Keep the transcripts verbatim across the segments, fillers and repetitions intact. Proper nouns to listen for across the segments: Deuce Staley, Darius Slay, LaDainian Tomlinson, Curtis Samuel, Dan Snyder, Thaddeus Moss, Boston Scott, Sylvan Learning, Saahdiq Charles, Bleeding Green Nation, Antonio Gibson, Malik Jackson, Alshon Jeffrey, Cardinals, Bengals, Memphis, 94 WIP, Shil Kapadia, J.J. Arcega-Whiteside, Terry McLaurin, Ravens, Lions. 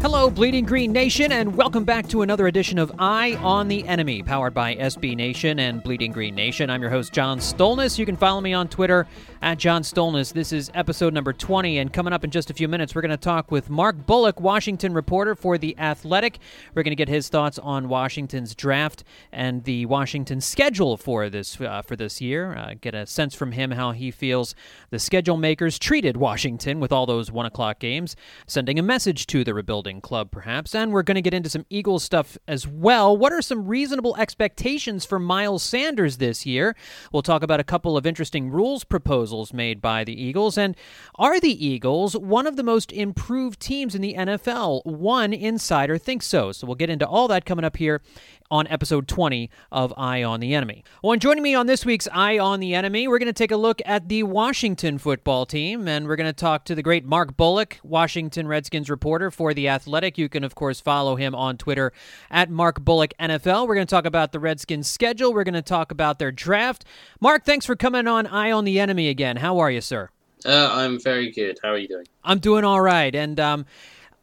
Hello, Bleeding Green Nation, and welcome back to another edition of Eye on the Enemy, powered by S B Nation and Bleeding Green Nation. I'm your host, John Stolnis. You can follow me on Twitter at John Stolnis. This is episode number twenty, and coming up in just a few minutes, we're going to talk with Mark Bullock, Washington reporter for The Athletic. We're going to get his thoughts on Washington's draft and the Washington schedule for this uh, for this year. Uh, get a sense from him how he feels the schedule makers treated Washington with all those one o'clock games, sending a message to the rebuilding club, perhaps. And we're going to get into some Eagles stuff as well. What are some reasonable expectations for Miles Sanders this year? We'll talk about a couple of interesting rules proposals made by the Eagles. And are the Eagles one of the most improved teams in the N F L? One insider thinks so. So we'll get into all that coming up here on episode twenty of Eye on the Enemy. Well, and joining me on this week's Eye on the Enemy, we're going to take a look at the Washington football team, and we're going to talk to the great Mark Bullock, Washington Redskins reporter for The Athletic. You can, of course, follow him on Twitter at Mark Bullock N F L. We're going to talk about the Redskins schedule. We're going to talk about their draft. Mark, thanks for coming on Eye on the Enemy again. How are you, sir? Uh, I'm very good. How are you doing? I'm doing all right, and um,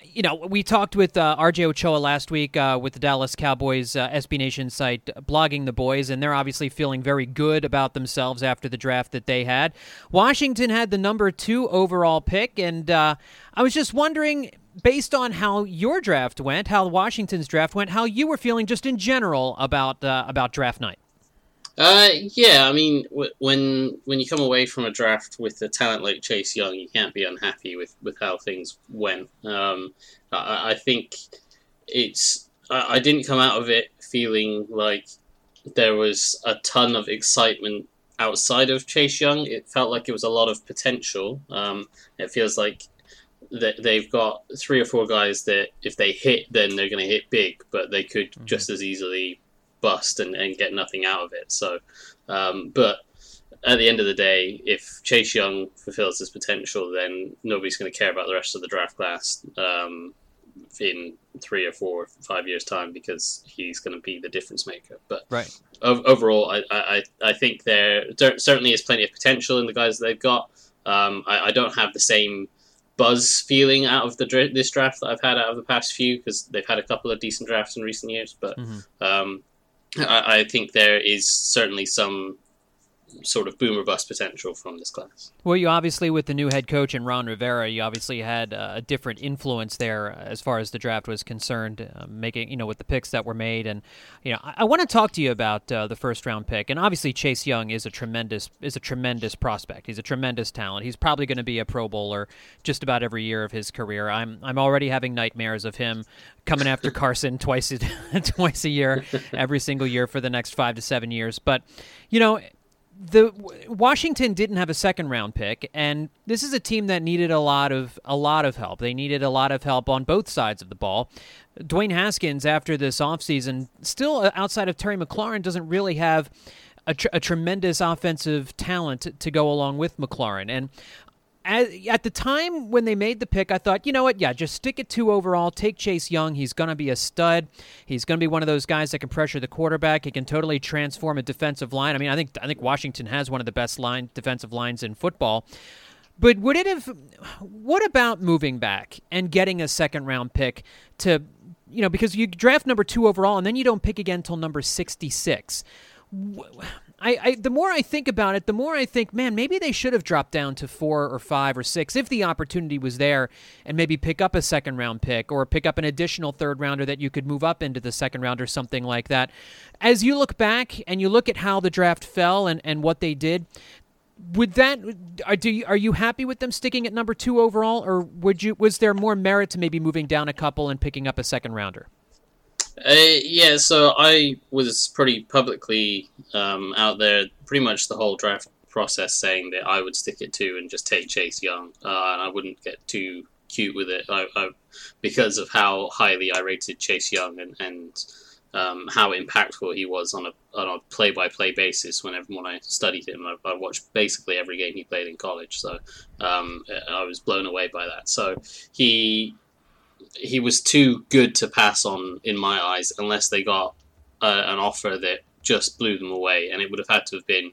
you know, we talked with uh, R J Ochoa last week uh, with the Dallas Cowboys uh, S B Nation site, Blogging the Boys, and they're obviously feeling very good about themselves after the draft that they had. Washington had the number two overall pick, and uh, I was just wondering, based on how your draft went, how Washington's draft went, how you were feeling just in general about uh, about draft night. Uh, yeah, I mean, w- when when you come away from a draft with a talent like Chase Young, you can't be unhappy with, with how things went. Um, I, I think it's... I, I didn't come out of it feeling like there was a ton of excitement outside of Chase Young. It felt like it was a lot of potential. Um, it feels like that they've got three or four guys that if they hit, then they're going to hit big, but they could mm-hmm. just as easily bust and, and get nothing out of it. So, um, but at the end of the day, if Chase Young fulfills his potential, then nobody's going to care about the rest of the draft class um, in three or four or five years' time, because he's going to be the difference maker. But right. o- overall, I, I, I think there certainly is plenty of potential in the guys that they've got. Um, I, I don't have the same buzz feeling out of the dra- this draft that I've had out of the past few, because they've had a couple of decent drafts in recent years. But mm-hmm. um I think there is certainly some sort of boom or bust potential from this class. Well, you obviously, with the new head coach and Ron Rivera, you obviously had a different influence there as far as the draft was concerned, uh, making, you know, with the picks that were made. And, you know, I, I want to talk to you about uh, the first round pick. And obviously Chase Young is a tremendous, is a tremendous prospect. He's a tremendous talent. He's probably going to be a Pro Bowler just about every year of his career. I'm, I'm already having nightmares of him coming after Carson twice, a, twice a year, every single year for the next five to seven years. But, you know, The Washington didn't have a second round pick, and this is a team that needed a lot of a lot of help. They needed a lot of help on both sides of the ball. Dwayne Haskins, after this offseason, still outside of Terry McLaurin, doesn't really have a, tr- a tremendous offensive talent to go along with McLaurin. And as, at the time when they made the pick, I thought, you know what, yeah, just stick it two overall, take Chase Young. He's going to be a stud. He's going to be one of those guys that can pressure the quarterback. He can totally transform a defensive line. I mean, I think I think Washington has one of the best line defensive lines in football. But would it have? What about moving back and getting a second round pick to you know, because you draft number two overall and then you don't pick again until number sixty-six. I, I the more I think about it, the more I think, man, maybe they should have dropped down to four or five or six if the opportunity was there, and maybe pick up a second round pick or pick up an additional third rounder that you could move up into the second round or something like that. As you look back and you look at how the draft fell and, and what they did, would that are do you, are you happy with them sticking at number two overall, or would you was there more merit to maybe moving down a couple and picking up a second rounder? Uh, yeah, so I was pretty publicly um, out there pretty much the whole draft process saying that I would stick it to and just take Chase Young, uh, and I wouldn't get too cute with it I, I, because of how highly I rated Chase Young and, and um, how impactful he was on a on a play-by-play basis when, when I studied him. I, I watched basically every game he played in college, so um, I was blown away by that. So he... he was too good to pass on in my eyes unless they got uh, an offer that just blew them away, and it would have had to have been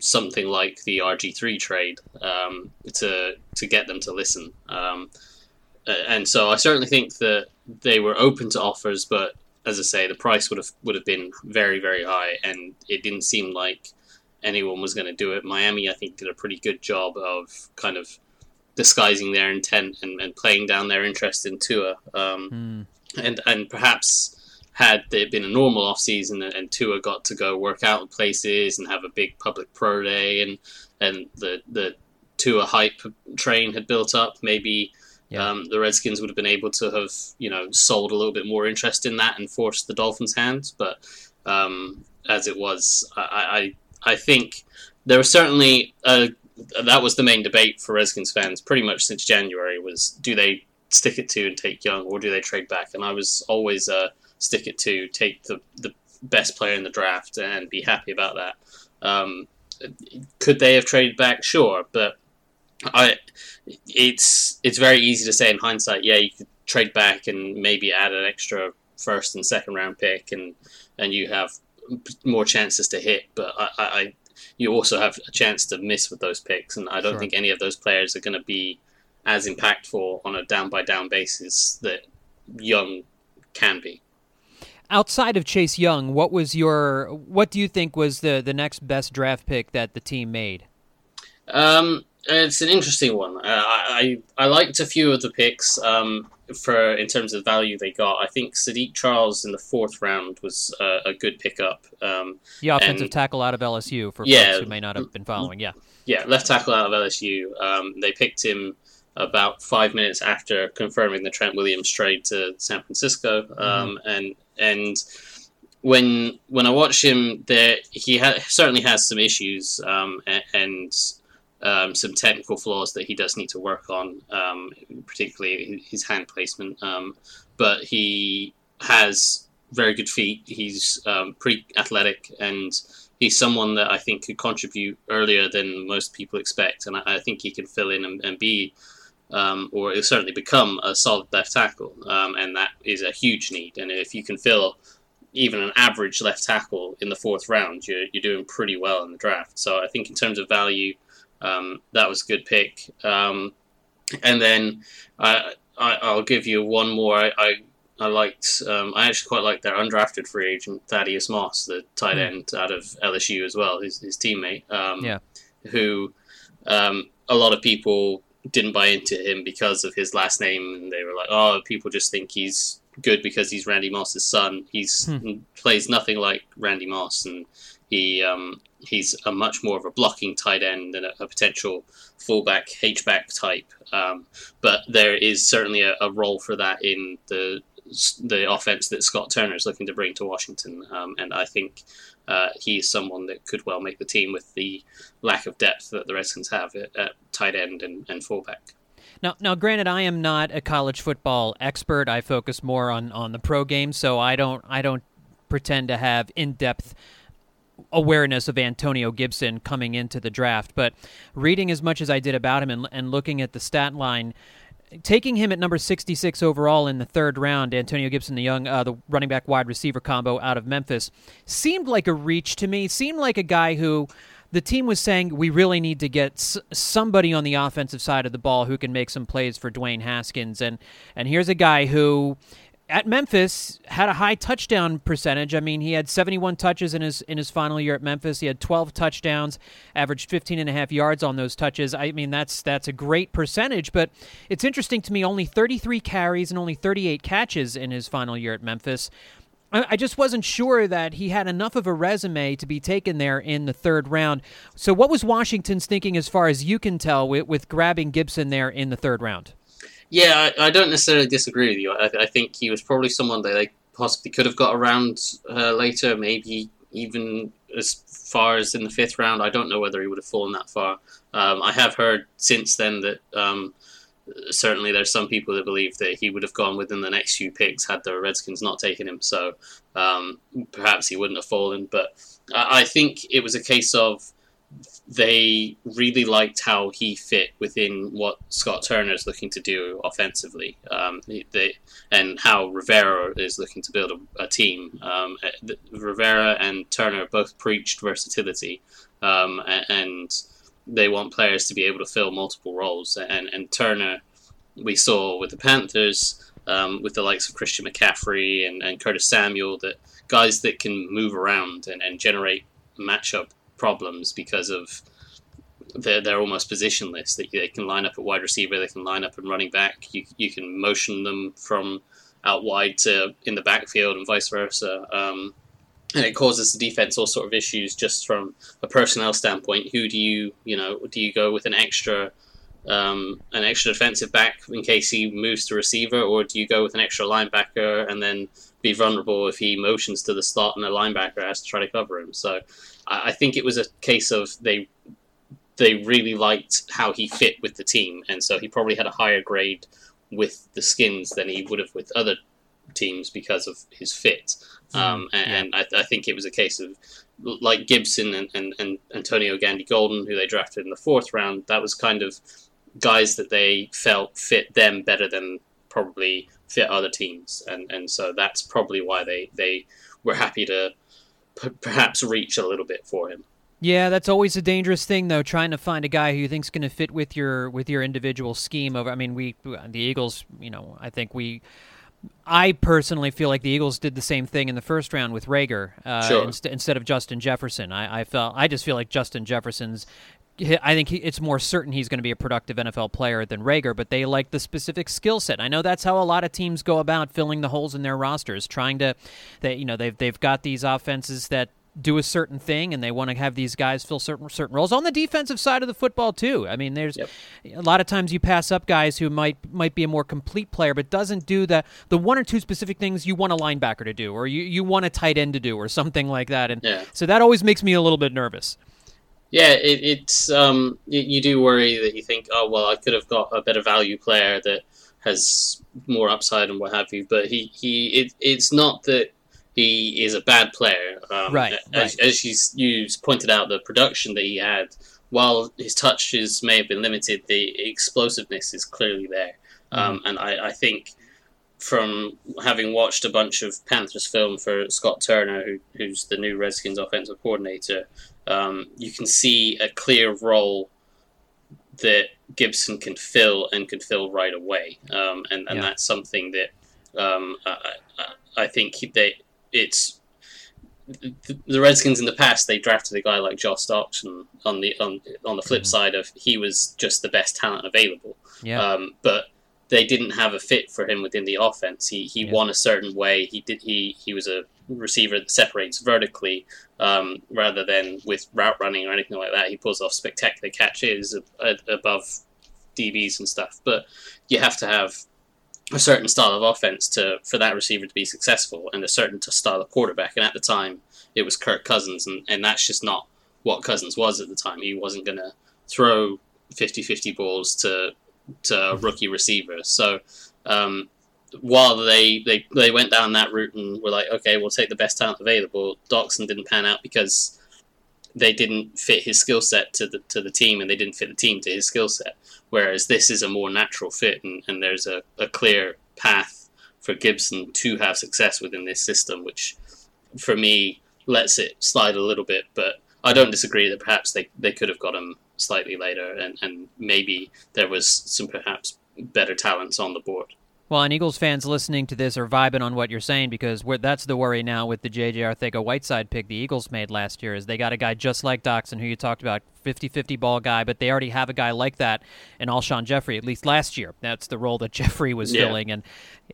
something like the R G three trade um, to to get them to listen. Um, and so I certainly think that they were open to offers, but as I say, the price would have would have been very, very high, and it didn't seem like anyone was going to do it. Miami, I think, did a pretty good job of kind of disguising their intent and, and playing down their interest in Tua. Um, mm. and, and perhaps had it been a normal offseason and, and Tua got to go work out in places and have a big public pro day and, and the, the Tua hype train had built up, maybe yeah. um, the Redskins would have been able to have, you know, sold a little bit more interest in that and forced the Dolphins' hands. But um, as it was, I, I, I think there was certainly a that was the main debate for Redskins fans pretty much since January was, do they stick it to and take Young, or do they trade back? And I was always uh, stick it to, take the, the best player in the draft and be happy about that. Um, could they have traded back? Sure, but I, it's it's very easy to say in hindsight, yeah, you could trade back and maybe add an extra first and second round pick and, and you have more chances to hit, but I... I you also have a chance to miss with those picks, and I don't sure. think any of those players are going to be as impactful on a down-by-down basis that Young can be. Outside of Chase Young, what was your what do you think was the, the next best draft pick that the team made? Um, it's an interesting one. Uh, I, I I liked a few of the picks um, for in terms of value they got. I think Saahdiq Charles in the fourth round was uh, a good pickup. Um, the offensive and, tackle out of L S U for yeah, folks who may not have been following. Yeah, yeah, left tackle out of L S U. Um, they picked him about five minutes after confirming the Trent Williams trade to San Francisco, um, mm-hmm. and and. When when I watch him, there he ha- certainly has some issues um, and, and um, some technical flaws that he does need to work on, um, particularly his hand placement. Um, but he has very good feet. He's um, pretty athletic, and he's someone that I think could contribute earlier than most people expect. And I, I think he can fill in and, and be, um, or certainly become, a solid left tackle. Um, and that is a huge need. And if you can fill even an average left tackle in the fourth round, you're, you're doing pretty well in the draft. So I think in terms of value, um, that was a good pick. Um, and then I, I, I'll give you one more. I I, I liked. Um, I actually quite liked their undrafted free agent, Thaddeus Moss, the tight end out of L S U as well, his, his teammate, um, yeah. who um, a lot of people didn't buy into him because of his last name. And they were like, oh, people just think he's good because he's Randy Moss's son. He's hmm. plays nothing like Randy Moss, and he um, he's a much more of a blocking tight end than a, a potential fullback, H-back type. Um, but there is certainly a, a role for that in the the offense that Scott Turner is looking to bring to Washington, um, and I think uh, he's someone that could well make the team with the lack of depth that the Redskins have at, at tight end and, and fullback. Now, now, granted, I am not a college football expert. I focus more on, on the pro game, so I don't I don't pretend to have in-depth awareness of Antonio Gibson coming into the draft. But reading as much as I did about him and, and looking at the stat line, taking him at number sixty-six overall in the third round, Antonio Gibson, the young, uh, the running back wide receiver combo out of Memphis, seemed like a reach to me. Seemed like a guy who the team was saying, we really need to get s- somebody on the offensive side of the ball who can make some plays for Dwayne Haskins. And, and here's a guy who at Memphis, had a high touchdown percentage. I mean, he had seventy-one touches in his in his final year at Memphis. He had twelve touchdowns, averaged fifteen and a half yards on those touches. I mean, that's that's a great percentage, but it's interesting to me, only thirty-three carries and only thirty-eight catches in his final year at Memphis. I just wasn't sure that he had enough of a resume to be taken there in the third round. So what was Washington's thinking, as far as you can tell, with, with grabbing Gibson there in the third round? Yeah, I, I don't necessarily disagree with you. I, I think he was probably someone that they possibly could have got around uh, later, maybe even as far as in the fifth round. I don't know whether he would have fallen that far. Um, I have heard since then that um, certainly there's some people that believe that he would have gone within the next few picks had the Redskins not taken him. So um, perhaps he wouldn't have fallen. But I, I think it was a case of they really liked how he fit within what Scott Turner is looking to do offensively, um, they, and how Rivera is looking to build a, a team. Um, Rivera and Turner both preached versatility, um, and they want players to be able to fill multiple roles. And, and Turner, we saw with the Panthers, um, with the likes of Christian McCaffrey and, and Curtis Samuel, that guys that can move around and, and generate matchup problems because of they're, they're almost positionless. They, they can line up at wide receiver, they can line up and running back. You you can motion them from out wide to in the backfield and vice versa. Um, and it causes the defense all sort of issues just from a personnel standpoint. Who do you, you know, do you go with an extra um, an extra defensive back in case he moves to receiver, or do you go with an extra linebacker and then be vulnerable if he motions to the slot and a linebacker has to try to cover him? So I think it was a case of they they really liked how he fit with the team, and so he probably had a higher grade with the Skins than he would have with other teams because of his fit. Um, and yeah. and I, th- I think it was a case of, like Gibson and, and, and Antonio Gandy-Golden, who they drafted in the fourth round, that was kind of guys that they felt fit them better than probably fit other teams, and and so that's probably why they they were happy to p- perhaps reach a little bit for him. Yeah, that's always a dangerous thing, though, trying to find a guy who you think's going to fit with your with your individual scheme. Over, I mean, we the Eagles, you know, I think we. I personally feel like the Eagles did the same thing in the first round with Reagor uh, sure. inst- instead of Justin Jefferson. I, I felt I just feel like Justin Jefferson's. I think he, it's more certain he's going to be a productive N F L player than Reagor, but they like the specific skill set. I know that's how a lot of teams go about filling the holes in their rosters, trying to, they you know they've they've got these offenses that do a certain thing, and they want to have these guys fill certain certain roles on the defensive side of the football too. I mean, there's yep. a lot of times you pass up guys who might might be a more complete player, but doesn't do the the one or two specific things you want a linebacker to do, or you, you want a tight end to do, or something like that. And yeah. so that always makes me a little bit nervous. Yeah, it, it's um, you, you do worry that you think, oh well, I could have got a better value player that has more upside and what have you. But he he it, it's not that. He is a bad player. Um, right, as, right. as you, you pointed out, the production that he had, while his touches may have been limited, the explosiveness is clearly there. Mm-hmm. Um, and I, I think from having watched a bunch of Panthers film for Scott Turner, who, who's the new Redskins offensive coordinator, um, you can see a clear role that Gibson can fill and can fill right away. Um, and and yeah. that's something that um, I, I think they... It's the Redskins in the past. They drafted a guy like Josh Doctson. On the on on the flip mm-hmm. side of he was just the best talent available. Yeah. Um, but they didn't have a fit for him within the offense. He he yeah. won a certain way. He did. He he was a receiver that separates vertically um, rather than with route running or anything like that. He pulls off spectacular catches above D Bs and stuff. But you have to have a certain style of offense to for that receiver to be successful, and a certain style of quarterback. And at the time, it was Kirk Cousins, and, and that's just not what Cousins was at the time. He wasn't going to throw fifty-fifty balls to to a rookie receiver. So um, while they, they, they went down that route and were like, okay, we'll take the best talent available, Doctson didn't pan out because they didn't fit his skill set to the to the team, and they didn't fit the team to his skill set. Whereas this is a more natural fit, and, and there's a, a clear path for Gibson to have success within this system, which for me lets it slide a little bit. But I don't disagree that perhaps they, they could have got him slightly later, and, and maybe there was some perhaps better talents on the board. Well, and Eagles fans listening to this are vibing on what you're saying, because we're, that's the worry now with the J J. Arcega-Whiteside pick the Eagles made last year, is they got a guy just like Doctson, who you talked about, fifty-fifty ball guy, but they already have a guy like that in Alshon Jeffrey, at least last year. That's the role that Jeffrey was yeah. filling, and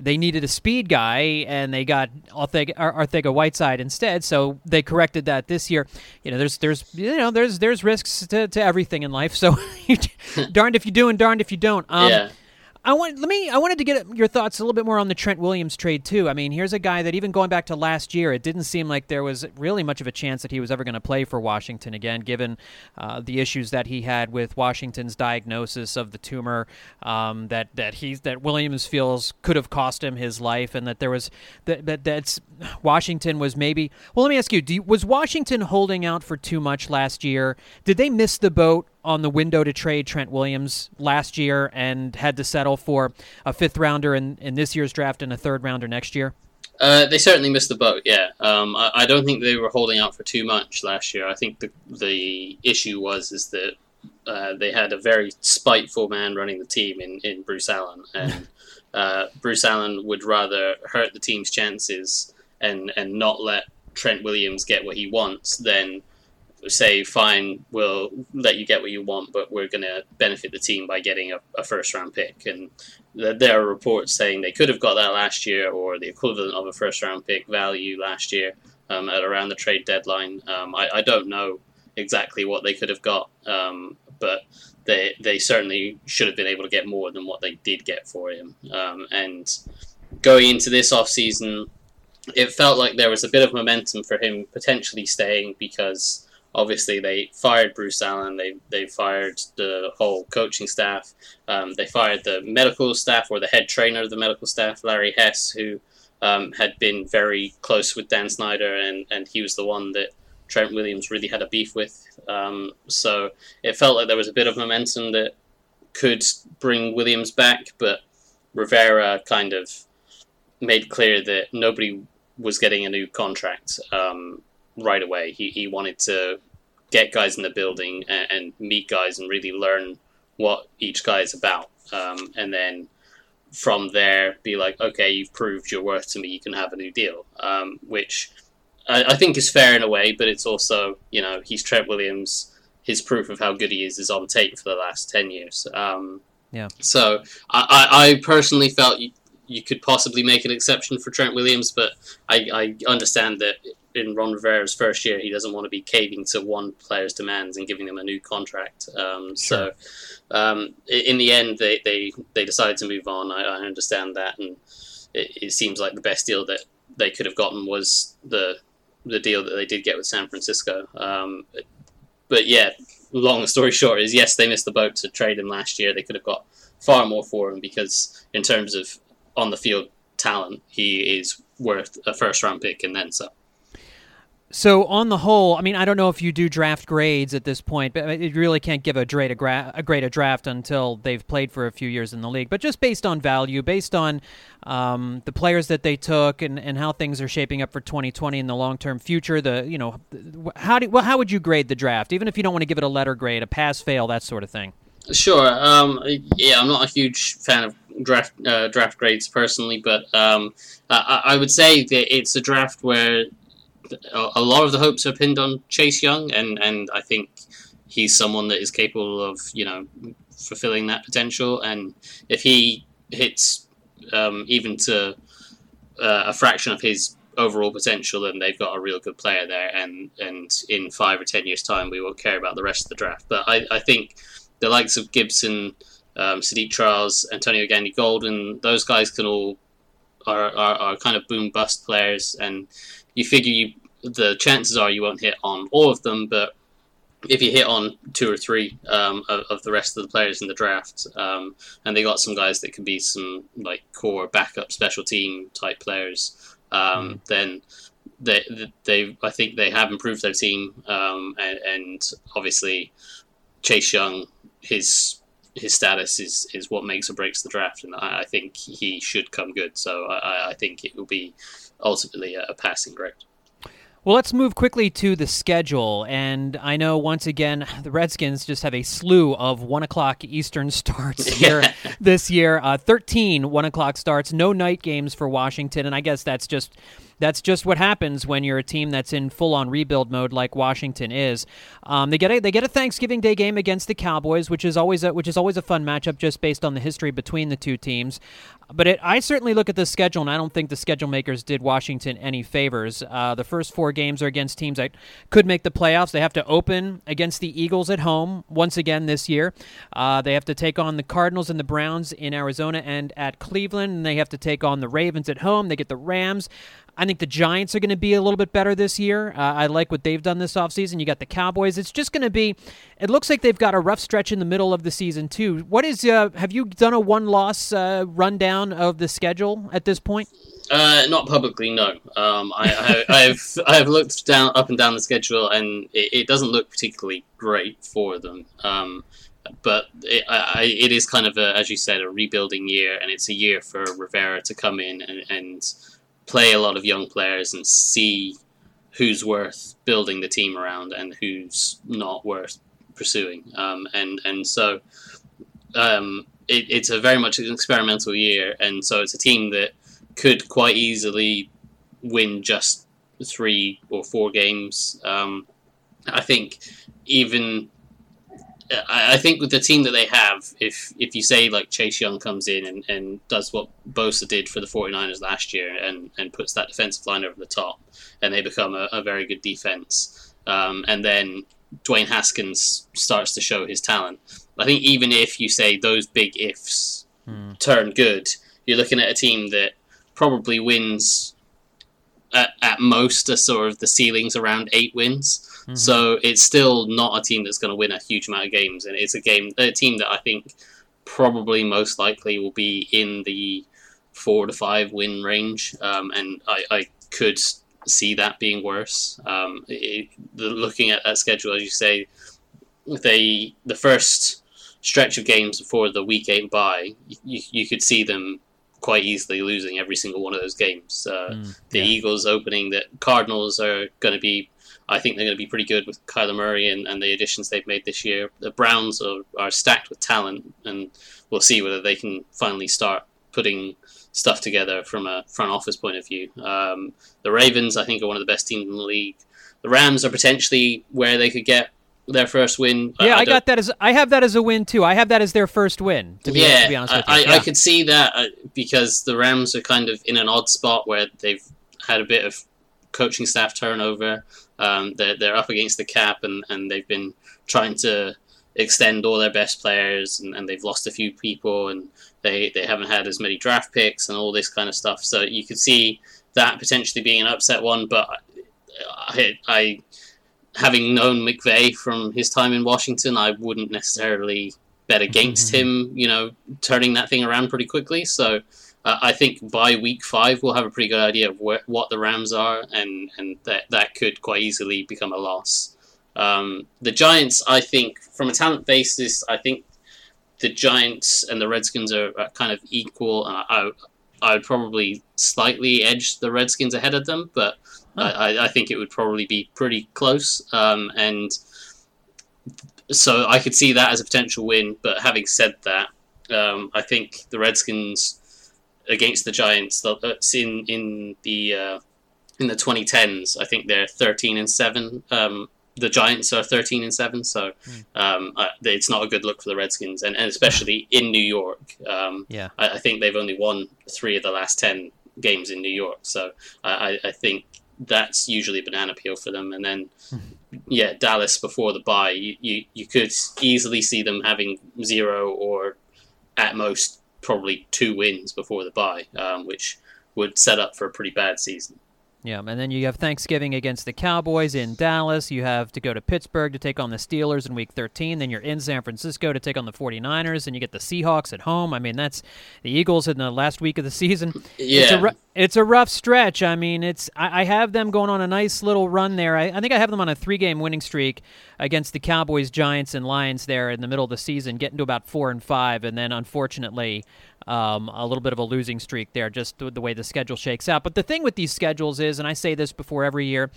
they needed a speed guy, and they got Arcega-Whiteside instead, so they corrected that this year. You know, there's there's you know there's there's risks to, to everything in life, so darned if you do and darned if you don't. Um, yeah. I want let me. I wanted to get your thoughts a little bit more on the Trent Williams trade too. I mean, here's a guy that even going back to last year, it didn't seem like there was really much of a chance that he was ever going to play for Washington again, given uh, the issues that he had with Washington's diagnosis of the tumor um, that that he's that Williams feels could have cost him his life, and that there was that, that that's Washington was maybe. Well, let me ask you: do you, was Washington holding out for too much last year? Did they miss the boat on the window to trade Trent Williams last year and had to settle for a fifth rounder in, in this year's draft and a third rounder next year? Uh, they certainly missed the boat, yeah. Um, I, I don't think they were holding out for too much last year. I think the the issue was is that uh, they had a very spiteful man running the team in, in Bruce Allen, and uh, Bruce Allen would rather hurt the team's chances and, and not let Trent Williams get what he wants than say, fine, we'll let you get what you want, but we're going to benefit the team by getting a, a first-round pick. And th- there are reports saying they could have got that last year, or the equivalent of a first-round pick value last year um, at around the trade deadline. Um, I, I don't know exactly what they could have got, um, but they they certainly should have been able to get more than what they did get for him. Um, and going into this offseason, it felt like there was a bit of momentum for him potentially staying, because obviously, they fired Bruce Allen. They they fired the whole coaching staff. Um, they fired the medical staff, or the head trainer of the medical staff, Larry Hess, who um, had been very close with Dan Snyder, and, and he was the one that Trent Williams really had a beef with. Um, so it felt like there was a bit of momentum that could bring Williams back, but Rivera kind of made clear that nobody was getting a new contract Um right away. He he wanted to get guys in the building and, and meet guys and really learn what each guy is about. Um, and then from there, be like, okay, you've proved your worth to me, you can have a new deal, um, which I, I think is fair in a way, but it's also, you know, he's Trent Williams. His proof of how good he is is on tape for the last ten years. Um, yeah. So I, I, I personally felt you, you could possibly make an exception for Trent Williams, but I, I understand that in Ron Rivera's first year, he doesn't want to be caving to one player's demands and giving them a new contract. Um, sure. So um, in the end, they, they, they decided to move on. I, I understand that. And it, it seems like the best deal that they could have gotten was the the deal that they did get with San Francisco. Um, but yeah, long story short is, yes, they missed the boat to trade him last year. They could have got far more for him, because in terms of on the field talent, he is worth a first round pick and then some. So on the whole, I mean, I don't know if you do draft grades at this point, but you really can't give a grade a, gra- a grade a draft until they've played for a few years in the league. But just based on value, based on um, the players that they took and, and how things are shaping up for twenty twenty in the long-term future, the you know, how do well how would you grade the draft, even if you don't want to give it a letter grade, a pass, fail, that sort of thing? Sure. Um, yeah, I'm not a huge fan of draft uh, draft grades personally, but um, I, I would say that it's a draft where a lot of the hopes are pinned on Chase Young, and, and I think he's someone that is capable of, you know, fulfilling that potential. And if he hits um, even to uh, a fraction of his overall potential, then they've got a real good player there. And, and in five or ten years' time, we won't care about the rest of the draft. But I, I think the likes of Gibson, um, Saahdiq Charles, Antonio Gandy-Golden, those guys can all are, are, are kind of boom-bust players, and you figure you, the chances are you won't hit on all of them, but if you hit on two or three um, of, of the rest of the players in the draft, um, and they got some guys that can be some like core backup special team type players, um, mm. then they, they I think they have improved their team, um, and, and obviously Chase Young, his his status is, is what makes or breaks the draft, and I, I think he should come good. So I, I think it will be ultimately a, a passing grade. Well, let's move quickly to the schedule, and I know, once again, the Redskins just have a slew of one o'clock Eastern starts here this year. Uh, thirteen one o'clock starts, no night games for Washington, and I guess that's just that's just what happens when you're a team that's in full-on rebuild mode like Washington is. Um, they get a they get a Thanksgiving Day game against the Cowboys, which is always a, which is always a fun matchup just based on the history between the two teams. But it, I certainly look at the schedule, and I don't think the schedule makers did Washington any favors. Uh, the first four games are against teams that could make the playoffs. They have to open against the Eagles at home once again this year. Uh, they have to take on the Cardinals and the Browns in Arizona and at Cleveland, and they have to take on the Ravens at home. They get the Rams. I think the Giants are going to be a little bit better this year. Uh, I like what they've done this offseason. You got the Cowboys. It's just going to be – it looks like they've got a rough stretch in the middle of the season, too. What is uh, – have you done a one-loss uh, rundown of the schedule at this point? Uh, not publicly, no. Um, I, I, I've I've looked down up and down the schedule, and it, it doesn't look particularly great for them. Um, but it, I, it is kind of, a, as you said, a rebuilding year, and it's a year for Rivera to come in and, and – play a lot of young players and see who's worth building the team around and who's not worth pursuing. Um, and, and so um, it, it's a very much an experimental year. And so it's a team that could quite easily win just three or four games. Um, I think even... I think with the team that they have, if if you say like Chase Young comes in and, and does what Bosa did for the 49ers last year and, and puts that defensive line over the top and they become a, a very good defense, um, and then Dwayne Haskins starts to show his talent, I think even if you say those big ifs mm. turn good, you're looking at a team that probably wins at, at most a sort of the ceilings around eight wins. Mm-hmm. So it's still not a team that's going to win a huge amount of games, and it's a game, a team that I think probably most likely will be in the four to five win range, um, and I, I could see that being worse. Um, it, looking at that schedule, as you say, they the first stretch of games before the week eight bye, you, you could see them quite easily losing every single one of those games. Uh, mm, yeah. The Eagles opening, the Cardinals are going to be. I think they're going to be pretty good with Kyler Murray and, and the additions they've made this year. The Browns are, are stacked with talent, and we'll see whether they can finally start putting stuff together from a front office point of view. Um, the Ravens, I think, are one of the best teams in the league. The Rams are potentially where they could get their first win. Yeah, I, I, I got that as I have that as a win too. I have that as their first win. To be, yeah, to be honest with you. I, yeah, I could see that because the Rams are kind of in an odd spot where they've had a bit of coaching staff turnover. Um, they're, they're up against the cap, and, and they've been trying to extend all their best players, and, and they've lost a few people, and they, they haven't had as many draft picks and all this kind of stuff. So you could see that potentially being an upset one, but I, I having known McVay from his time in Washington, I wouldn't necessarily bet against him, you know, turning that thing around pretty quickly. So Uh, I think by week five, we'll have a pretty good idea of wh- what the Rams are, and, and that, that could quite easily become a loss. Um, the Giants, I think, from a talent basis, I think the Giants and the Redskins are, are kind of equal, and I, I, I would probably slightly edge the Redskins ahead of them, but oh. I, I think it would probably be pretty close. Um, and so I could see that as a potential win, but having said that, um, I think the Redskins... against the Giants, in in the uh, in the twenty tens, I think they're thirteen and seven. Um, the Giants are thirteen and seven, so um, uh, it's not a good look for the Redskins, and, and especially in New York. Um, yeah, I, I think they've only won three of the last ten games in New York, so I, I think that's usually a banana peel for them. And then, yeah, Dallas before the bye, you, you, you could easily see them having zero or at most probably two wins before the bye, um, which would set up for a pretty bad season. Yeah, and then you have Thanksgiving against the Cowboys in Dallas. You have to go to Pittsburgh to take on the Steelers in Week thirteen. Then you're in San Francisco to take on the 49ers, and you get the Seahawks at home. I mean, that's the Eagles in the last week of the season. Yeah. It's a, ru- it's a rough stretch. I mean, it's I, I have them going on a nice little run there. I, I think I have them on a three-game winning streak against the Cowboys, Giants, and Lions there in the middle of the season, getting to about four and five, and then unfortunately – Um, a little bit of a losing streak there, just the, the way the schedule shakes out. But the thing with these schedules is, and I say this before every year,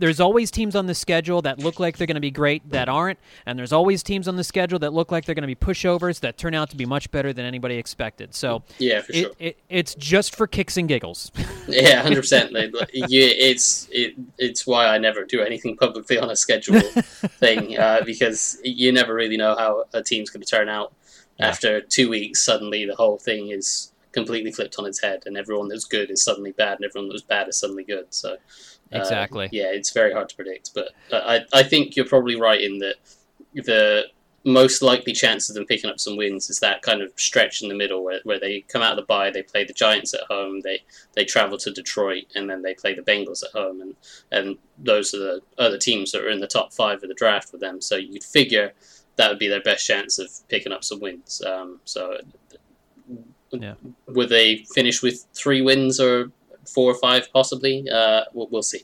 there's always teams on the schedule that look like they're going to be great that aren't, and there's always teams on the schedule that look like they're going to be pushovers that turn out to be much better than anybody expected. So yeah, for it, sure. it, it's just for kicks and giggles. Yeah, one hundred percent. Like, yeah, it's it, it's why I never do anything publicly on a schedule thing, uh, because you never really know how a team's going to turn out. Yeah. After two weeks, suddenly the whole thing is completely flipped on its head, and everyone that's good is suddenly bad, and everyone that was bad is suddenly good. So uh, exactly, yeah, it's very hard to predict. But I, I think you're probably right in that the most likely chance of them picking up some wins is that kind of stretch in the middle where, where they come out of the bye, they play the Giants at home, they, they travel to Detroit, and then they play the Bengals at home. And, and those are the other teams that are in the top five of the draft with them. So you'd figure that would be their best chance of picking up some wins. Um, so yeah. Would they finish with three wins or four or five possibly? Uh, we'll, we'll see.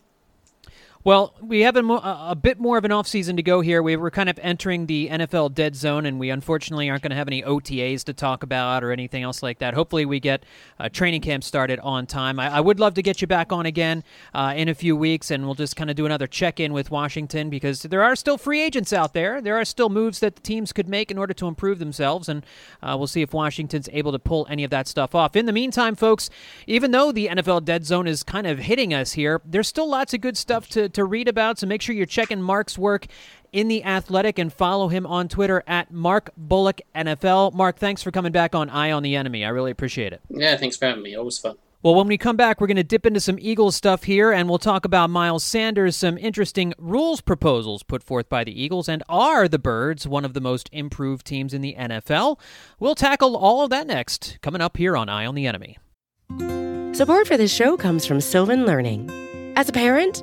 Well, we have a, mo- a bit more of an offseason to go here. We were kind of entering the N F L dead zone, and we unfortunately aren't going to have any O T As to talk about or anything else like that. Hopefully we get uh, training camp started on time. I-, I would love to get you back on again uh, in a few weeks, and we'll just kind of do another check-in with Washington, because there are still free agents out there. There are still moves that the teams could make in order to improve themselves, and uh, we'll see if Washington's able to pull any of that stuff off. In the meantime, folks, even though the N F L dead zone is kind of hitting us here, there's still lots of good stuff to to read about, so make sure you're checking Mark's work in The Athletic and follow him on Twitter at Mark Bullock N F L. Mark, thanks for coming back on Eye on the Enemy. I really appreciate it. Yeah, thanks for having me. Always fun. Well, when we come back, we're going to dip into some Eagles stuff here, and we'll talk about Miles Sanders, some interesting rules proposals put forth by the Eagles, and are the Birds one of the most improved teams in the N F L? We'll tackle all of that next, coming up here on Eye on the Enemy. Support for this show comes from Sylvan Learning. As a parent,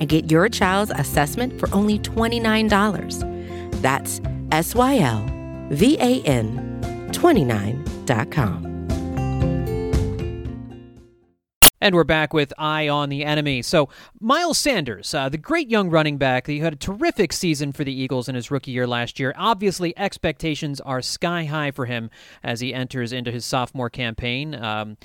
and get your child's assessment for only twenty-nine dollars. That's S Y L V A N twenty-nine dot com. And we're back with Eye on the Enemy. So Miles Sanders, uh, the great young running back, he had a terrific season for the Eagles in his rookie year last year. Obviously, expectations are sky high for him as he enters into his sophomore campaign. Um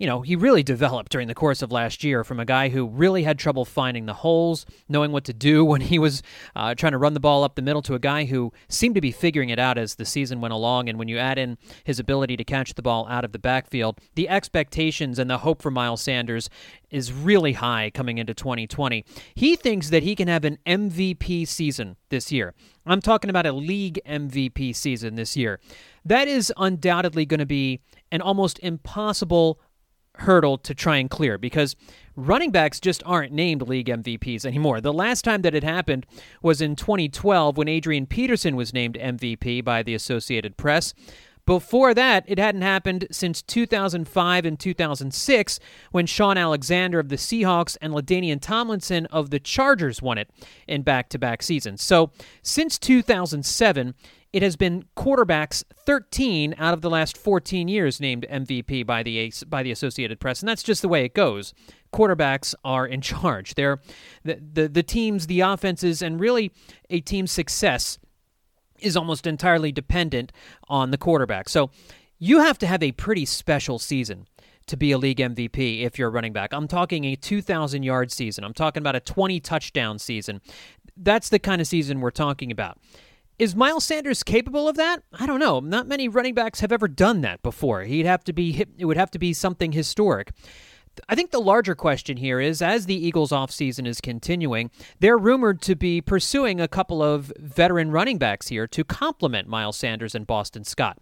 You know, he really developed during the course of last year from a guy who really had trouble finding the holes, knowing what to do when he was uh, trying to run the ball up the middle, to a guy who seemed to be figuring it out as the season went along. And when you add in his ability to catch the ball out of the backfield, the expectations and the hope for Miles Sanders is really high coming into twenty twenty. He thinks that he can have an M V P season this year. I'm talking about a league M V P season this year. That is undoubtedly going to be an almost impossible hurdle to try and clear, because running backs just aren't named league M V Ps anymore. The last time that it happened was in twenty twelve, when Adrian Peterson was named M V P by the Associated Press. Before that, it hadn't happened since two thousand five and two thousand six, when Sean Alexander of the Seahawks and LaDainian Tomlinson of the Chargers won it in back-to-back seasons. So since two thousand seven, it has been quarterbacks thirteen out of the last fourteen years named M V P by the by the Associated Press, and that's just the way it goes. Quarterbacks are in charge. They're the the, the teams, the offenses, and really a team's success is almost entirely dependent on the quarterback. So you have to have a pretty special season to be a league M V P if you're a running back. I'm talking a two thousand yard season. I'm talking about a twenty touchdown season. That's the kind of season we're talking about. Is Miles Sanders capable of that? I don't know. Not many running backs have ever done that before. He'd have to be hit, it would have to be something historic. I think the larger question here is, as the Eagles offseason is continuing, they're rumored to be pursuing a couple of veteran running backs here to complement Miles Sanders and Boston Scott.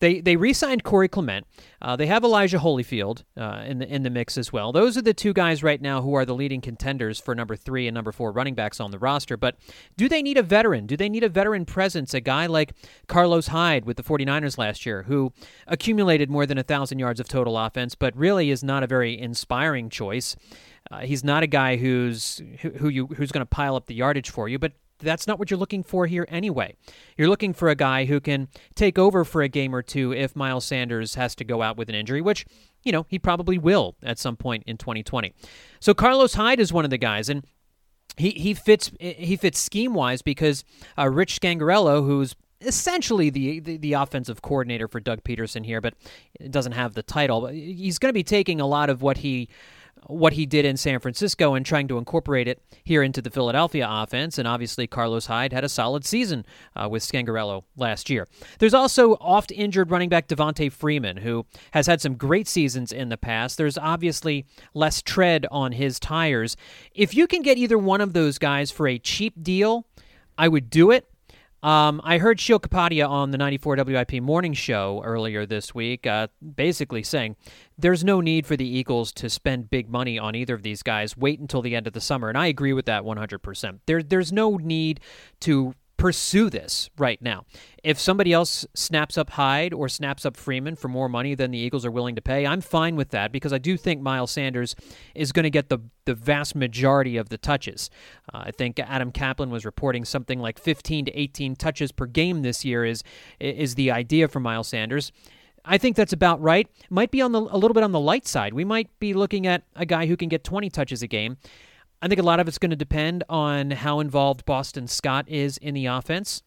They they re-signed Corey Clement. Uh, they have Elijah Holyfield uh, in the in the mix as well. Those are the two guys right now who are the leading contenders for number three and number four running backs on the roster. But do they need a veteran? Do they need a veteran presence? A guy like Carlos Hyde with the 49ers last year, who accumulated more than one thousand yards of total offense, but really is not a very inspiring choice. Uh, he's not a guy who's who, who you who's going to pile up the yardage for you, but that's not what you're looking for here anyway. You're looking for a guy who can take over for a game or two if Miles Sanders has to go out with an injury, which, you know, he probably will at some point in twenty twenty. So Carlos Hyde is one of the guys, and he, he fits he fits scheme-wise because uh, Rich Scangarello, who's essentially the, the the offensive coordinator for Doug Peterson here, but doesn't have the title, but he's going to be taking a lot of what he... what he did in San Francisco and trying to incorporate it here into the Philadelphia offense. And obviously Carlos Hyde had a solid season uh, with Scangarello last year. There's also oft-injured running back Devontae Freeman, who has had some great seasons in the past. There's obviously less tread on his tires. If you can get either one of those guys for a cheap deal, I would do it. Um, I heard Shil Kapadia on the ninety-four W I P morning show earlier this week uh, basically saying there's no need for the Eagles to spend big money on either of these guys. Wait until the end of the summer, and I agree with that one hundred percent. There, there's no need to pursue this right now. If somebody else snaps up Hyde or snaps up Freeman for more money than the Eagles are willing to pay, I'm fine with that because I do think Miles Sanders is going to get the the vast majority of the touches. Uh, I think Adam Kaplan was reporting something like fifteen to eighteen touches per game this year is is the idea for Miles Sanders. I think that's about right. Might be on the a little bit on the light side. We might be looking at a guy who can get twenty touches a game. I think a lot of it's going to depend on how involved Boston Scott is in the offense.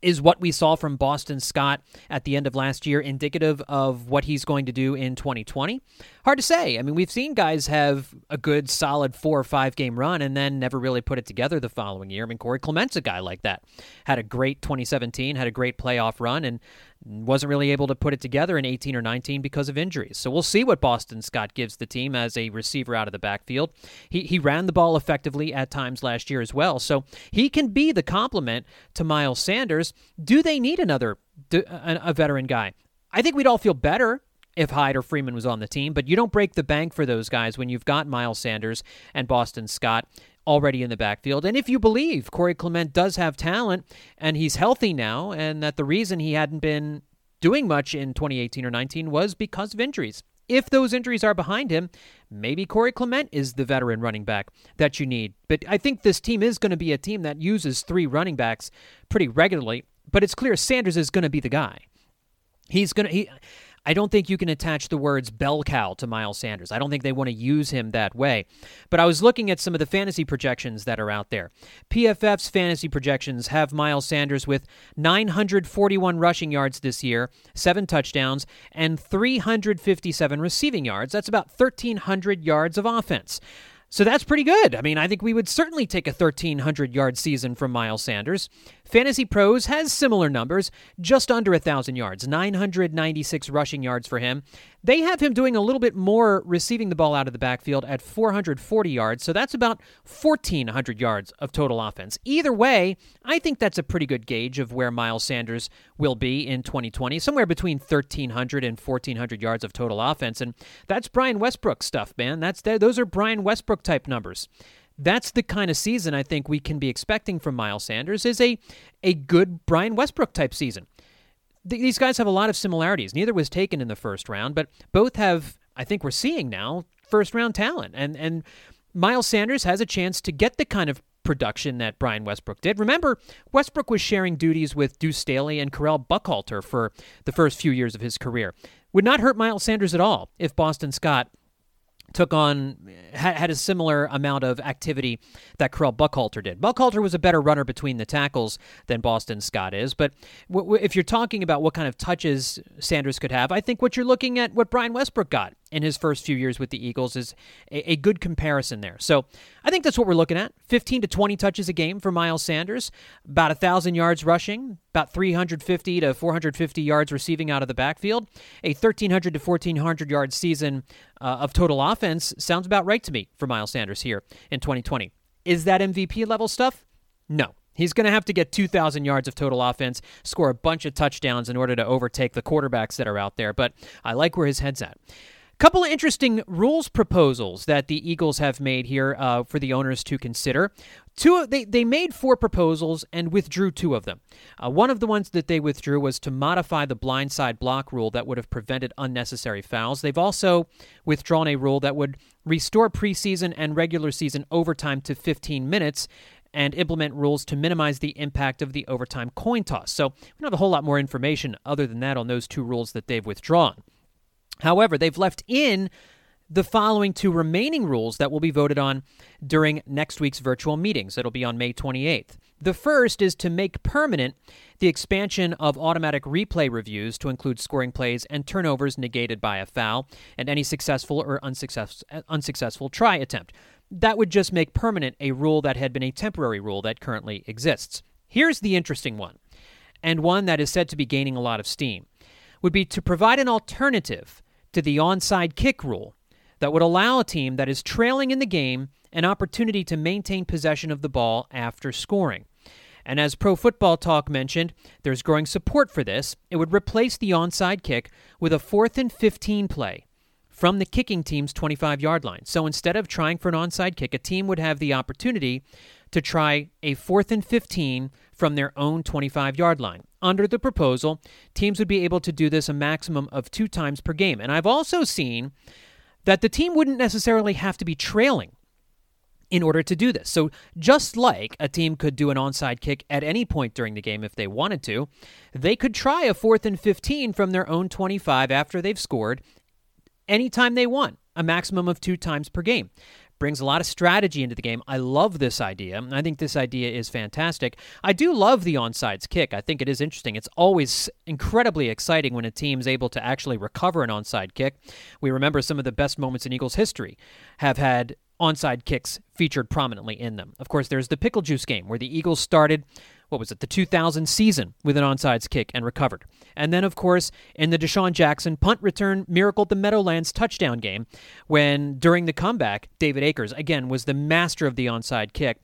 Is what we saw from Boston Scott at the end of last year indicative of what he's going to do in twenty twenty? Hard to say. I mean, we've seen guys have a good, solid four or five game run and then never really put it together the following year. I mean, Corey Clement's a guy like that. Had a great twenty seventeen, had a great playoff run, and wasn't really able to put it together in eighteen or nineteen because of injuries. So we'll see what Boston Scott gives the team as a receiver out of the backfield. He he ran the ball effectively at times last year as well. So he can be the complement to Miles Sanders. Do they need another a veteran guy? I think we'd all feel better if Hyde or Freeman was on the team, but you don't break the bank for those guys when you've got Miles Sanders and Boston Scott already in the backfield. And if you believe Corey Clement does have talent and he's healthy now and that the reason he hadn't been doing much in twenty eighteen or nineteen was because of injuries. If those injuries are behind him, maybe Corey Clement is the veteran running back that you need. But I think this team is going to be a team that uses three running backs pretty regularly, but it's clear Sanders is going to be the guy. He's going to... He, I don't think you can attach the words bell cow to Miles Sanders. I don't think they want to use him that way. But I was looking at some of the fantasy projections that are out there. P F F's fantasy projections have Miles Sanders with nine hundred forty-one rushing yards this year, seven touchdowns, and three hundred fifty-seven receiving yards. That's about thirteen hundred yards of offense. So that's pretty good. I mean, I think we would certainly take a thirteen hundred yard season from Miles Sanders. Fantasy Pros has similar numbers, just under one thousand yards, nine hundred ninety-six rushing yards for him. They have him doing a little bit more receiving the ball out of the backfield at four hundred forty yards, so that's about fourteen hundred yards of total offense. Either way, I think that's a pretty good gauge of where Miles Sanders will be in twenty twenty, somewhere between thirteen hundred and fourteen hundred yards of total offense, and that's Brian Westbrook stuff, man. That's those are Brian Westbrook type numbers. That's the kind of season I think we can be expecting from Miles Sanders, is a a good Brian Westbrook type season. Th- these guys have a lot of similarities. Neither was taken in the first round, but both have, I think we're seeing now, first round talent. And and Miles Sanders has a chance to get the kind of production that Brian Westbrook did. Remember, Westbrook was sharing duties with Deuce Staley and Corell Buckhalter for the first few years of his career. Would not hurt Miles Sanders at all if Boston Scott took on, had a similar amount of activity that Corell Buckhalter did. Buckhalter was a better runner between the tackles than Boston Scott is, but w- w- if you're talking about what kind of touches Sanders could have, I think what you're looking at, what Brian Westbrook got, in his first few years with the Eagles is a, a good comparison there. So I think that's what we're looking at. fifteen to twenty touches a game for Miles Sanders, about one thousand yards rushing, about three hundred fifty to four hundred fifty yards receiving out of the backfield. A thirteen hundred to fourteen hundred yard season uh, of total offense sounds about right to me for Miles Sanders here in twenty twenty. Is that M V P level stuff? No. He's going to have to get two thousand yards of total offense, score a bunch of touchdowns in order to overtake the quarterbacks that are out there, but I like where his head's at. Couple of interesting rules proposals that the Eagles have made here uh, for the owners to consider. Two, they, they made four proposals and withdrew two of them. Uh, one of the ones that they withdrew was to modify the blindside block rule that would have prevented unnecessary fouls. They've also withdrawn a rule that would restore preseason and regular season overtime to fifteen minutes and implement rules to minimize the impact of the overtime coin toss. So we don't have a whole lot more information other than that on those two rules that they've withdrawn. However, they've left in the following two remaining rules that will be voted on during next week's virtual meetings. It'll be on May twenty-eighth. The first is to make permanent the expansion of automatic replay reviews to include scoring plays and turnovers negated by a foul and any successful or unsuccess- unsuccessful try attempt. That would just make permanent a rule that had been a temporary rule that currently exists. Here's the interesting one, and one that is said to be gaining a lot of steam, would be to provide an alternative to the onside kick rule that would allow a team that is trailing in the game an opportunity to maintain possession of the ball after scoring. And as Pro Football Talk mentioned, there's growing support for this. It would replace the onside kick with a fourth and fifteen play from the kicking team's twenty-five-yard line. So instead of trying for an onside kick, a team would have the opportunity to try a fourth and fifteen from their own twenty-five-yard line. Under the proposal, teams would be able to do this a maximum of two times per game. And I've also seen that the team wouldn't necessarily have to be trailing in order to do this. So just like a team could do an onside kick at any point during the game if they wanted to, they could try a fourth and fifteen from their own twenty-five after they've scored anytime they want, a maximum of two times per game. Brings a lot of strategy into the game. I love this idea. I think this idea is fantastic. I do love the onside kick. I think it is interesting. It's always incredibly exciting when a team's able to actually recover an onside kick. We remember some of the best moments in Eagles history have had onside kicks featured prominently in them. Of course, there's the pickle juice game where the Eagles started, what was it, the two thousand season with an onside kick and recovered. And then, of course, in the Deshaun Jackson punt return miracle at the Meadowlands touchdown game when, during the comeback, David Akers, again, was the master of the onside kick,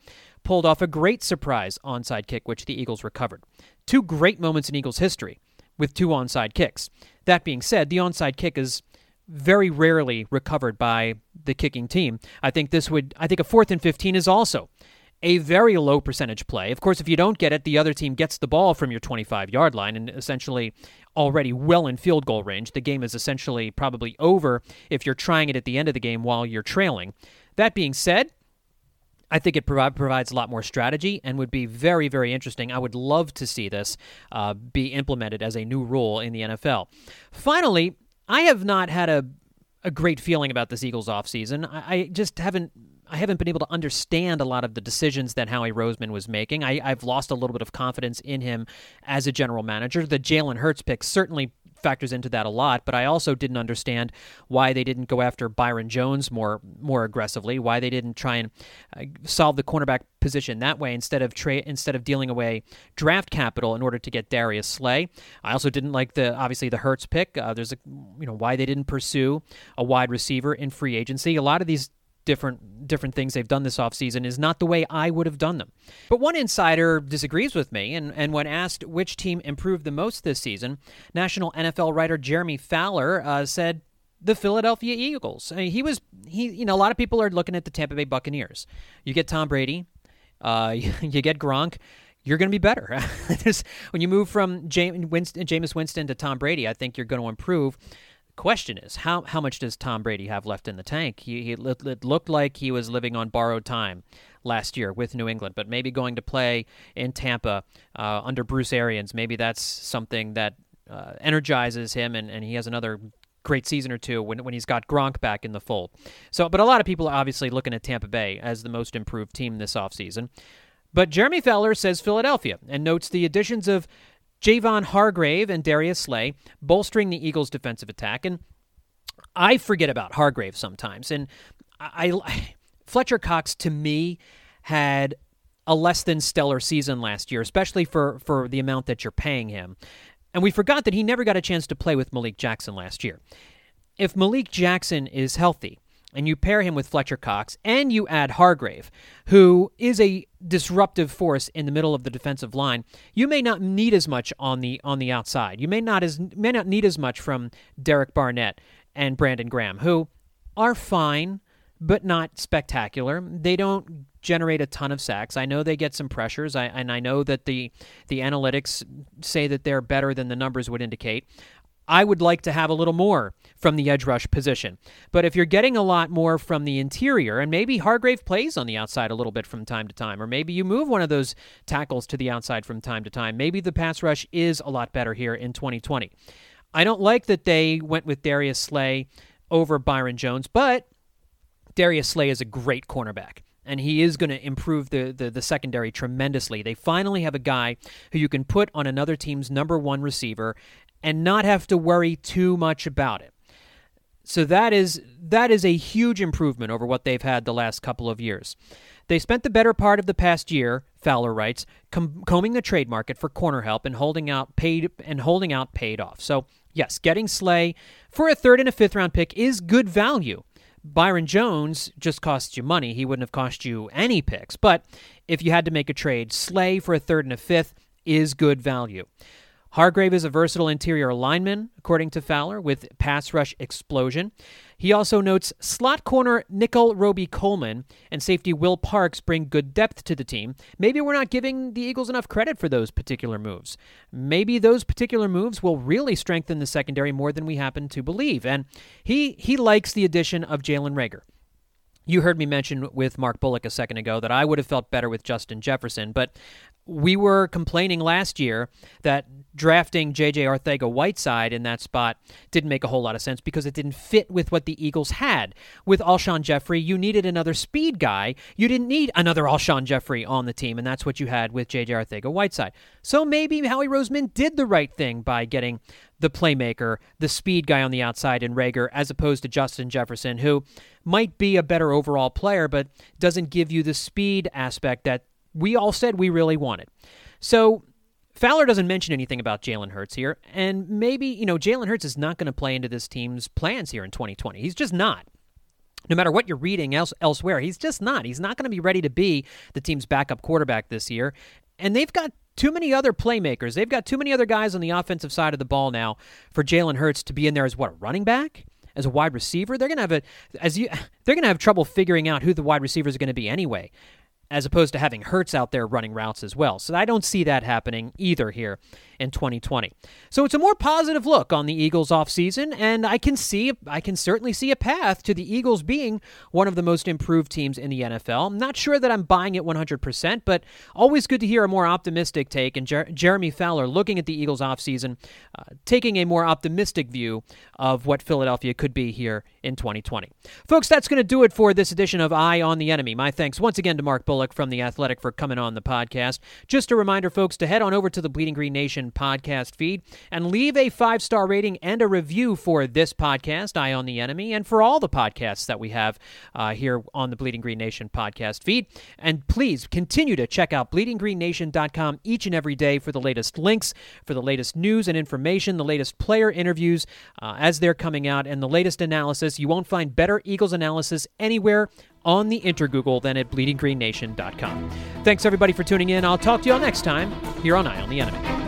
pulled off a great surprise onside kick, which the Eagles recovered. Two great moments in Eagles history with two onside kicks. That being said, the onside kick is very rarely recovered by the kicking team. I think this would, I think a fourth and fifteen is also a very low percentage play. Of course, if you don't get it, the other team gets the ball from your twenty-five-yard line and essentially already well in field goal range. The game is essentially probably over if you're trying it at the end of the game while you're trailing. That being said, I think it provi- provides a lot more strategy and would be very, very interesting. I would love to see this uh, be implemented as a new rule in the N F L. Finally, I have not had a a great feeling about this Eagles offseason. I, I just haven't I haven't been able to understand a lot of the decisions that Howie Roseman was making. I, I've lost a little bit of confidence in him as a general manager. The Jalen Hurts pick certainly factors into that a lot, but I also didn't understand why they didn't go after Byron Jones more more aggressively, why they didn't try and uh, solve the cornerback position that way instead of tra- instead of dealing away draft capital in order to get Darius Slay. I also didn't like the obviously the Hurts pick. Uh, there's a you know why they didn't pursue a wide receiver in free agency. A lot of these different different things they've done this offseason is not the way I would have done them. But one insider disagrees with me, and, and when asked which team improved the most this season, national N F L writer Jeremy Fowler uh, said the Philadelphia Eagles. I mean, he was he you know a lot of people are looking at the Tampa Bay Buccaneers. You get Tom Brady, uh, you, you get Gronk, you're going to be better. When you move from James Winston, Jameis Winston to Tom Brady, I think you're going to improve. Question is, how how much does Tom Brady have left in the tank? He, he it looked like he was living on borrowed time last year with New England, but maybe going to play in Tampa uh, under Bruce Arians, maybe that's something that uh, energizes him, and, and he has another great season or two when when he's got Gronk back in the fold. So, but a lot of people are obviously looking at Tampa Bay as the most improved team this offseason. But Jeremy Fowler says Philadelphia and notes the additions of Javon Hargrave and Darius Slay bolstering the Eagles' defensive attack. And I forget about Hargrave sometimes. And I, I Fletcher Cox, to me, had a less than stellar season last year, especially for, for the amount that you're paying him. And we forgot that he never got a chance to play with Malik Jackson last year. If Malik Jackson is healthy and you pair him with Fletcher Cox and you add Hargrave, who is a disruptive force in the middle of the defensive line, you may not need as much on the on the outside. You may not as may not need as much from Derek Barnett and Brandon Graham, who are fine but not spectacular. They don't generate a ton of sacks. I know they get some pressures, I, and I know that the the analytics say that they're better than the numbers would indicate. I would like to have a little more from the edge rush position. But if you're getting a lot more from the interior, and maybe Hargrave plays on the outside a little bit from time to time, or maybe you move one of those tackles to the outside from time to time, maybe the pass rush is a lot better here in twenty twenty. I don't like that they went with Darius Slay over Byron Jones, but Darius Slay is a great cornerback, and he is going to improve the, the the secondary tremendously. They finally have a guy who you can put on another team's number one receiver and not have to worry too much about it. So that is that is a huge improvement over what they've had the last couple of years. They spent the better part of the past year, Fowler writes, com- combing the trade market for corner help and holding out paid and holding out paid off. So yes, getting Slay for a third and a fifth round pick is good value. Byron Jones just costs you money. He wouldn't have cost you any picks. But if you had to make a trade, Slay for a third and a fifth is good value. Hargrave is a versatile interior lineman, according to Fowler, with pass rush explosion. He also notes slot corner Nickel Roby Coleman and safety Will Parks bring good depth to the team. Maybe we're not giving the Eagles enough credit for those particular moves. Maybe those particular moves will really strengthen the secondary more than we happen to believe. And he he likes the addition of Jalen Reagor. You heard me mention with Mark Bullock a second ago that I would have felt better with Justin Jefferson, but we were complaining last year that drafting J J. Arcega-Whiteside in that spot didn't make a whole lot of sense because it didn't fit with what the Eagles had. With Alshon Jeffrey, you needed another speed guy. You didn't need another Alshon Jeffrey on the team, and that's what you had with J J. Arcega-Whiteside. So maybe Howie Roseman did the right thing by getting the playmaker, the speed guy on the outside in Reagor, as opposed to Justin Jefferson, who might be a better overall player but doesn't give you the speed aspect that we all said we really wanted. So Fowler doesn't mention anything about Jalen Hurts here, and maybe, you know, Jalen Hurts is not going to play into this team's plans here in twenty twenty. He's just not. No matter what you're reading else, elsewhere, he's just not. He's not going to be ready to be the team's backup quarterback this year, and they've got too many other playmakers. They've got too many other guys on the offensive side of the ball now for Jalen Hurts to be in there as, what, a running back? As a wide receiver? They're going to have a as you they're going to have trouble figuring out who the wide receivers are going to be anyway, as opposed to having Hurts out there running routes as well. So I don't see that happening either here in twenty twenty. So it's a more positive look on the Eagles offseason, and I can see, I can certainly see a path to the Eagles being one of the most improved teams in the N F L. I'm not sure that I'm buying it one hundred percent, but always good to hear a more optimistic take, and Jer- Jeremy Fowler looking at the Eagles offseason, uh, taking a more optimistic view of what Philadelphia could be here in twenty twenty. Folks, that's going to do it for this edition of Eye on the Enemy. My thanks once again to Mark Bullock from The Athletic for coming on the podcast. Just a reminder, folks, to head on over to the Bleeding Green Nation podcast feed and leave a five-star rating and a review for this podcast, Eye on the Enemy, and for all the podcasts that we have uh, here on the Bleeding Green Nation podcast feed. And please continue to check out bleeding green nation dot com each and every day for the latest links, for the latest news and information, the latest player interviews uh, as they're coming out, and the latest analysis. You won't find better Eagles analysis anywhere on the intergoogle than at bleeding green nation dot com. Thanks, everybody, for tuning in. I'll talk to you all next time here on Eye on the Enemy.